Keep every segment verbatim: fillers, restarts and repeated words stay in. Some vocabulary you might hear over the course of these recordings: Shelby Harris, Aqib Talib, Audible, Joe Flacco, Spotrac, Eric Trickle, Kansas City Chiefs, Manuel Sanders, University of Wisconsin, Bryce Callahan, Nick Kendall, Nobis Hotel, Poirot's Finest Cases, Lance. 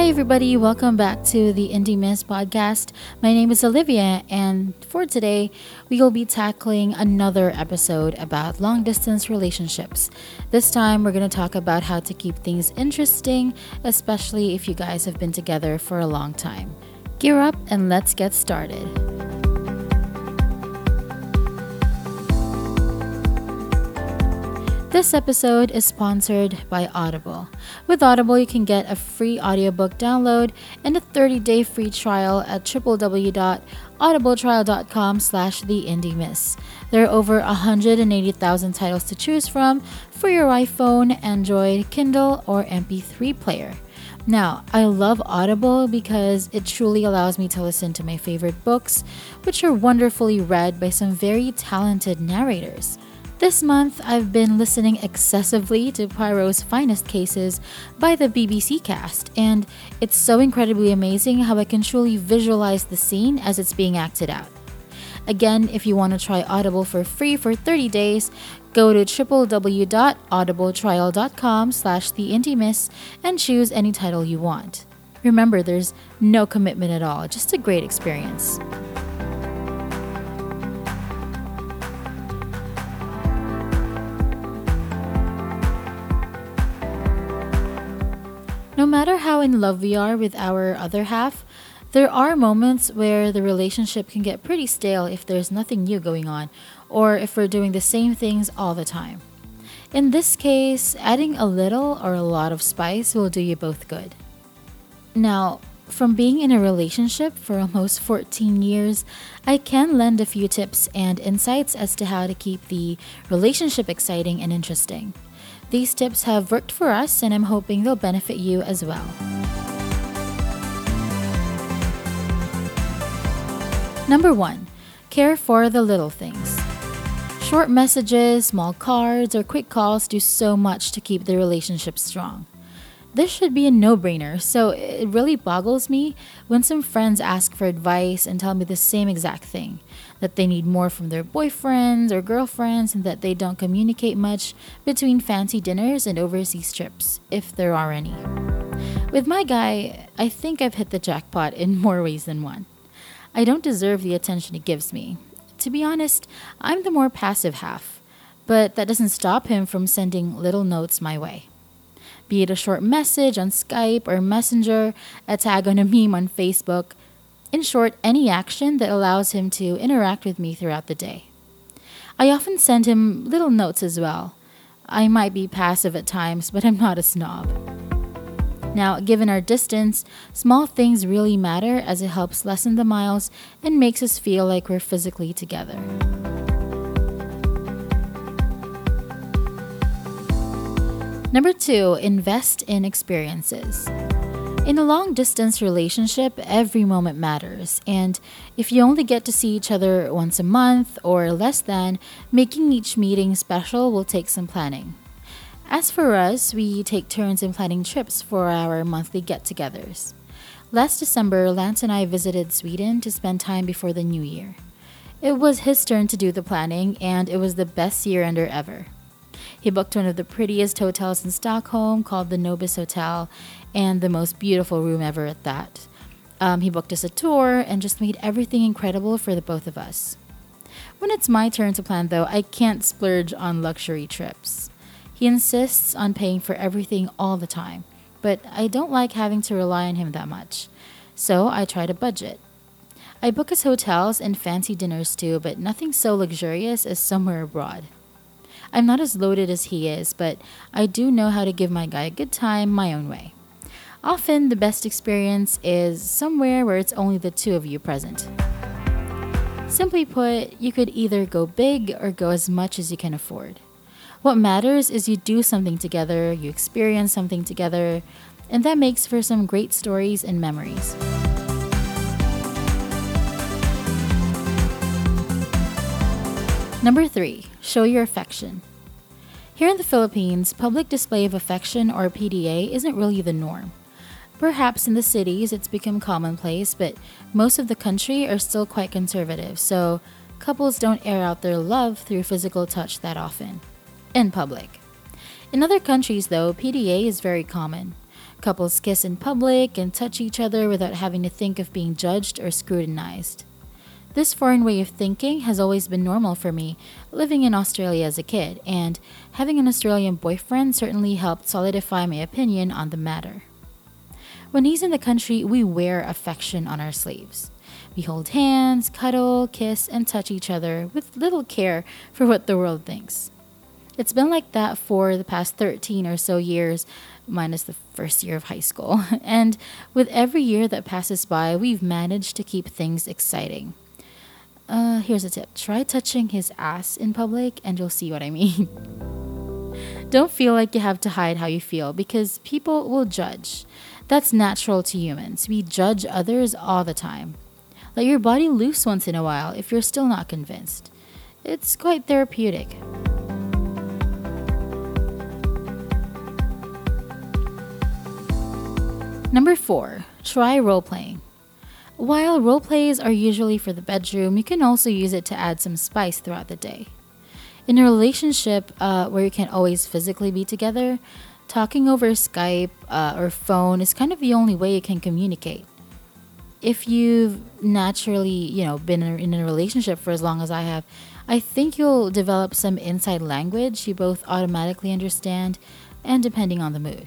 Hi everybody, welcome back to the Indie Miss podcast. My name is Olivia, and for today we will be tackling another episode about long distance relationships. This time we're going to talk about how to keep things interesting, especially if you guys have been together for a long time. Gear up and let's get started. This episode is sponsored by Audible. With Audible, you can get a free audiobook download and a thirty-day free trial at w w w dot audible trial dot com slash the indie miss. There are over one hundred eighty thousand titles to choose from for your iPhone, Android, Kindle, or M P three player. Now, I love Audible because it truly allows me to listen to my favorite books, which are wonderfully read by some very talented narrators. This month, I've been listening excessively to Poirot's Finest Cases by the B B C cast, and it's so incredibly amazing how I can truly visualize the scene as it's being acted out. Again, if you want to try Audible for free for thirty days, go to w w w dot audible trial dot com slash the indie miss and choose any title you want. Remember, there's no commitment at all, just a great experience. No matter how in love we are with our other half, there are moments where the relationship can get pretty stale if there's nothing new going on, or if we're doing the same things all the time. In this case, adding a little or a lot of spice will do you both good. Now, from being in a relationship for almost fourteen years, I can lend a few tips and insights as to how to keep the relationship exciting and interesting. These tips have worked for us, and I'm hoping they'll benefit you as well. Number one, care for the little things. Short messages, small cards, or quick calls do so much to keep the relationship strong. This should be a no-brainer, so it really boggles me when some friends ask for advice and tell me the same exact thing, that they need more from their boyfriends or girlfriends and that they don't communicate much between fancy dinners and overseas trips, if there are any. With my guy, I think I've hit the jackpot in more ways than one. I don't deserve the attention he gives me. To be honest, I'm the more passive half, but that doesn't stop him from sending little notes my way. Be it a short message on Skype or Messenger, a tag on a meme on Facebook. In short, any action that allows him to interact with me throughout the day. I often send him little notes as well. I might be passive at times, but I'm not a snob. Now, given our distance, small things really matter as it helps lessen the miles and makes us feel like we're physically together. Number two, invest in experiences. In a long-distance relationship, every moment matters, and if you only get to see each other once a month or less than, making each meeting special will take some planning. As for us, we take turns in planning trips for our monthly get-togethers. Last December, Lance and I visited Sweden to spend time before the new year. It was his turn to do the planning, and it was the best year-ender ever. He booked one of the prettiest hotels in Stockholm called the Nobis Hotel, and the most beautiful room ever at that. Um, he booked us a tour and just made everything incredible for the both of us. When it's my turn to plan, though, I can't splurge on luxury trips. He insists on paying for everything all the time, but I don't like having to rely on him that much, so I try to budget. I book us hotels and fancy dinners too, but nothing so luxurious as somewhere abroad. I'm not as loaded as he is, but I do know how to give my guy a good time my own way. Often, the best experience is somewhere where it's only the two of you present. Simply put, you could either go big or go as much as you can afford. What matters is you do something together, you experience something together, and that makes for some great stories and memories. Number three, show your affection. Here in the Philippines, public display of affection or P D A isn't really the norm. Perhaps in the cities it's become commonplace, but most of the country are still quite conservative, so couples don't air out their love through physical touch that often, in public. In other countries though, P D A is very common. Couples kiss in public and touch each other without having to think of being judged or scrutinized. This foreign way of thinking has always been normal for me, living in Australia as a kid, and having an Australian boyfriend certainly helped solidify my opinion on the matter. When he's in the country, we wear affection on our sleeves. We hold hands, cuddle, kiss, and touch each other with little care for what the world thinks. It's been like that for the past thirteen or so years, minus the first year of high school. And with every year that passes by, we've managed to keep things exciting. Uh, here's a tip. Try touching his ass in public and you'll see what I mean. Don't feel like you have to hide how you feel because people will judge. That's natural to humans. We judge others all the time. Let your body loose once in a while if you're still not convinced. It's quite therapeutic. Number four, try role-playing. While role-plays are usually for the bedroom, you can also use it to add some spice throughout the day. In a relationship uh, where you can't always physically be together, talking over Skype uh, or phone is kind of the only way you can communicate. If you've naturally, you know, been in a relationship for as long as I have, I think you'll develop some inside language you both automatically understand and depending on the mood.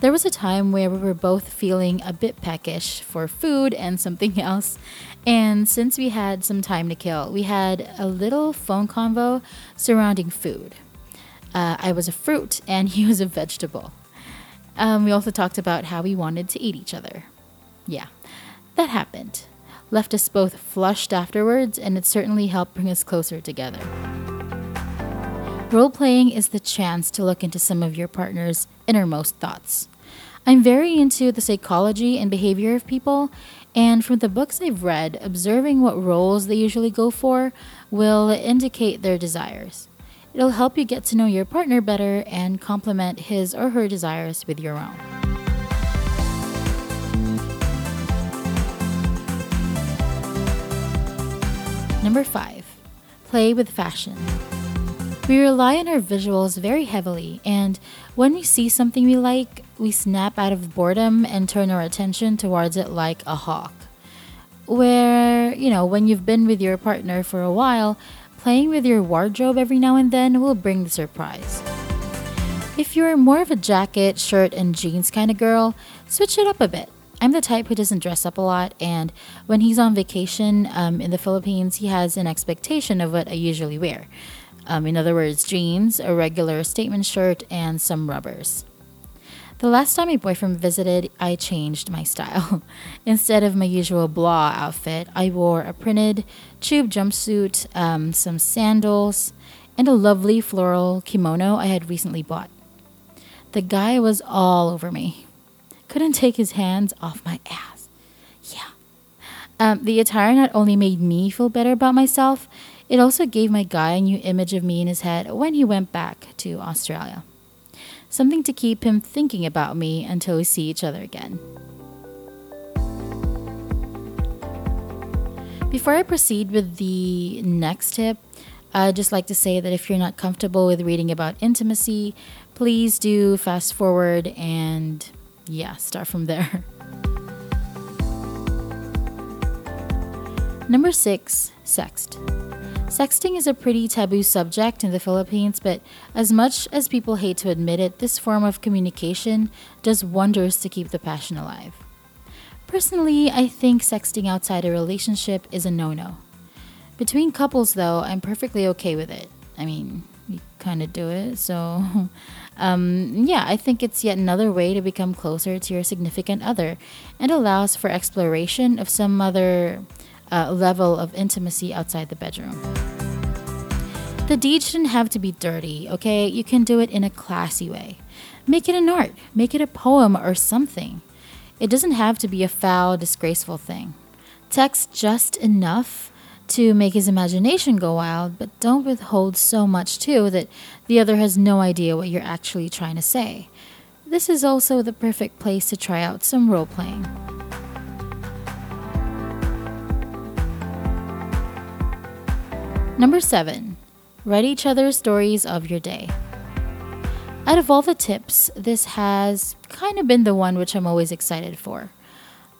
There was a time where we were both feeling a bit peckish for food and something else, and since we had some time to kill, we had a little phone convo surrounding food. Uh, I was a fruit and he was a vegetable. Um, we also talked about how we wanted to eat each other. Yeah, that happened. Left us both flushed afterwards, and it certainly helped bring us closer together. Role-playing is the chance to look into some of your partner's innermost thoughts. I'm very into the psychology and behavior of people, and from the books I've read, observing what roles they usually go for will indicate their desires. It'll help you get to know your partner better and complement his or her desires with your own. Number five, play with fashion. We rely on our visuals very heavily, and when we see something we like, we snap out of boredom and turn our attention towards it like a hawk. Where, you know, when you've been with your partner for a while, playing with your wardrobe every now and then will bring the surprise. If you're more of a jacket, shirt, and jeans kind of girl, switch it up a bit. I'm the type who doesn't dress up a lot, and when he's on vacation um, in the Philippines, he has an expectation of what I usually wear. Um, in other words, jeans, a regular statement shirt, and some rubbers. The last time my boyfriend visited, I changed my style. Instead of my usual blah outfit, I wore a printed tube jumpsuit, um, some sandals, and a lovely floral kimono I had recently bought. The guy was all over me. Couldn't take his hands off my ass. Yeah. Um, the attire not only made me feel better about myself, it also gave my guy a new image of me in his head when he went back to Australia. Something to keep him thinking about me until we see each other again. Before I proceed with the next tip, I'd just like to say that if you're not comfortable with reading about intimacy, please do fast forward and yeah, start from there. Number six, sext. Sexting is a pretty taboo subject in the Philippines, but as much as people hate to admit it, this form of communication does wonders to keep the passion alive. Personally, I think sexting outside a relationship is a no-no. Between couples, though, I'm perfectly okay with it. I mean, you kind of do it, so... Um, yeah, I think it's yet another way to become closer to your significant other and allows for exploration of some other... Uh, level of intimacy outside the bedroom. The deed shouldn't have to be dirty, okay? You can do it in a classy way. Make it an art, make it a poem or something. It doesn't have to be a foul, disgraceful thing. Text just enough to make his imagination go wild, but don't withhold so much too that the other has no idea what you're actually trying to say. This is also the perfect place to try out some role-playing. Number seven, write each other's stories of your day. Out of all the tips, this has kind of been the one which I'm always excited for.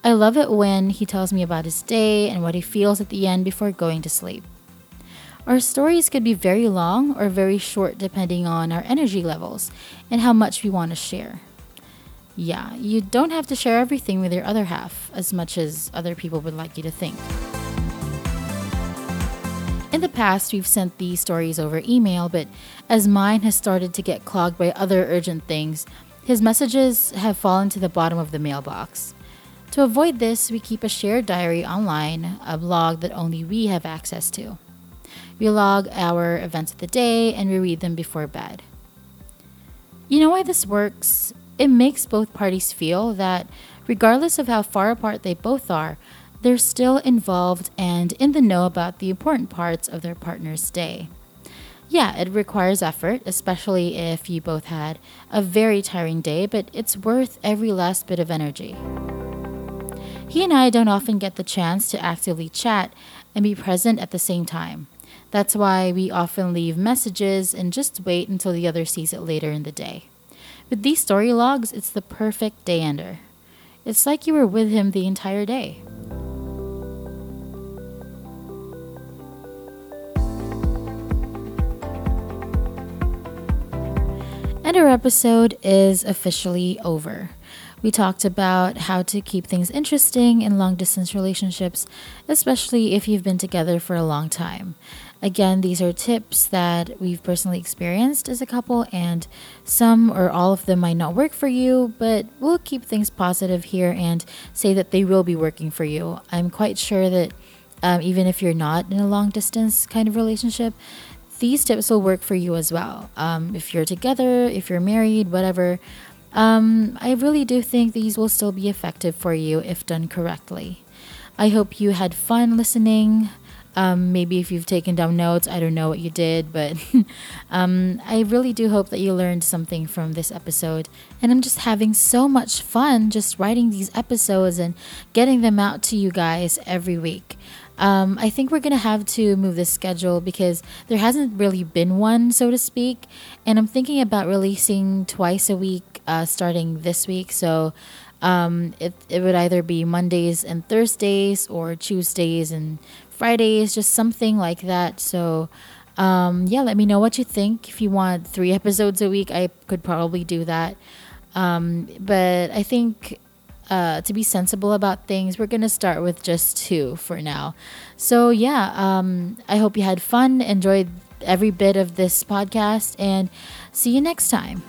I love it when he tells me about his day and what he feels at the end before going to sleep. Our stories could be very long or very short depending on our energy levels and how much we want to share. Yeah, you don't have to share everything with your other half as much as other people would like you to think. In the past, we've sent these stories over email, but as mine has started to get clogged by other urgent things, his messages have fallen to the bottom of the mailbox. To avoid this, we keep a shared diary online, a blog that only we have access to. We log our events of the day and we read them before bed. You know why this works? It makes both parties feel that regardless of how far apart they both are, they're still involved and in the know about the important parts of their partner's day. Yeah, it requires effort, especially if you both had a very tiring day, but it's worth every last bit of energy. He and I don't often get the chance to actively chat and be present at the same time. That's why we often leave messages and just wait until the other sees it later in the day. With these story logs, it's the perfect day-ender. It's like you were with him the entire day. And our episode is officially over. We talked about how to keep things interesting in long-distance relationships, especially if you've been together for a long time. Again, these are tips that we've personally experienced as a couple, and some or all of them might not work for you, but we'll keep things positive here and say that they will be working for you. I'm quite sure that um, even if you're not in a long-distance kind of relationship, these tips will work for you as well. Um, if you're together, if you're married, whatever, um, I really do think these will still be effective for you if done correctly. I hope you had fun listening. Um, maybe if you've taken down notes, I don't know what you did, but um, I really do hope that you learned something from this episode. And I'm just having so much fun just writing these episodes and getting them out to you guys every week. Um, I think we're going to have to move this schedule because there hasn't really been one, so to speak. And I'm thinking about releasing twice a week uh, starting this week. So um, it, it would either be Mondays and Thursdays or Tuesdays and Fridays, just something like that. So um, yeah, let me know what you think. If you want three episodes a week, I could probably do that. Um, but I think... Uh, to be sensible about things, we're gonna start with just two for now. So yeah, um, I hope you had fun, enjoyed every bit of this podcast, and see you next time.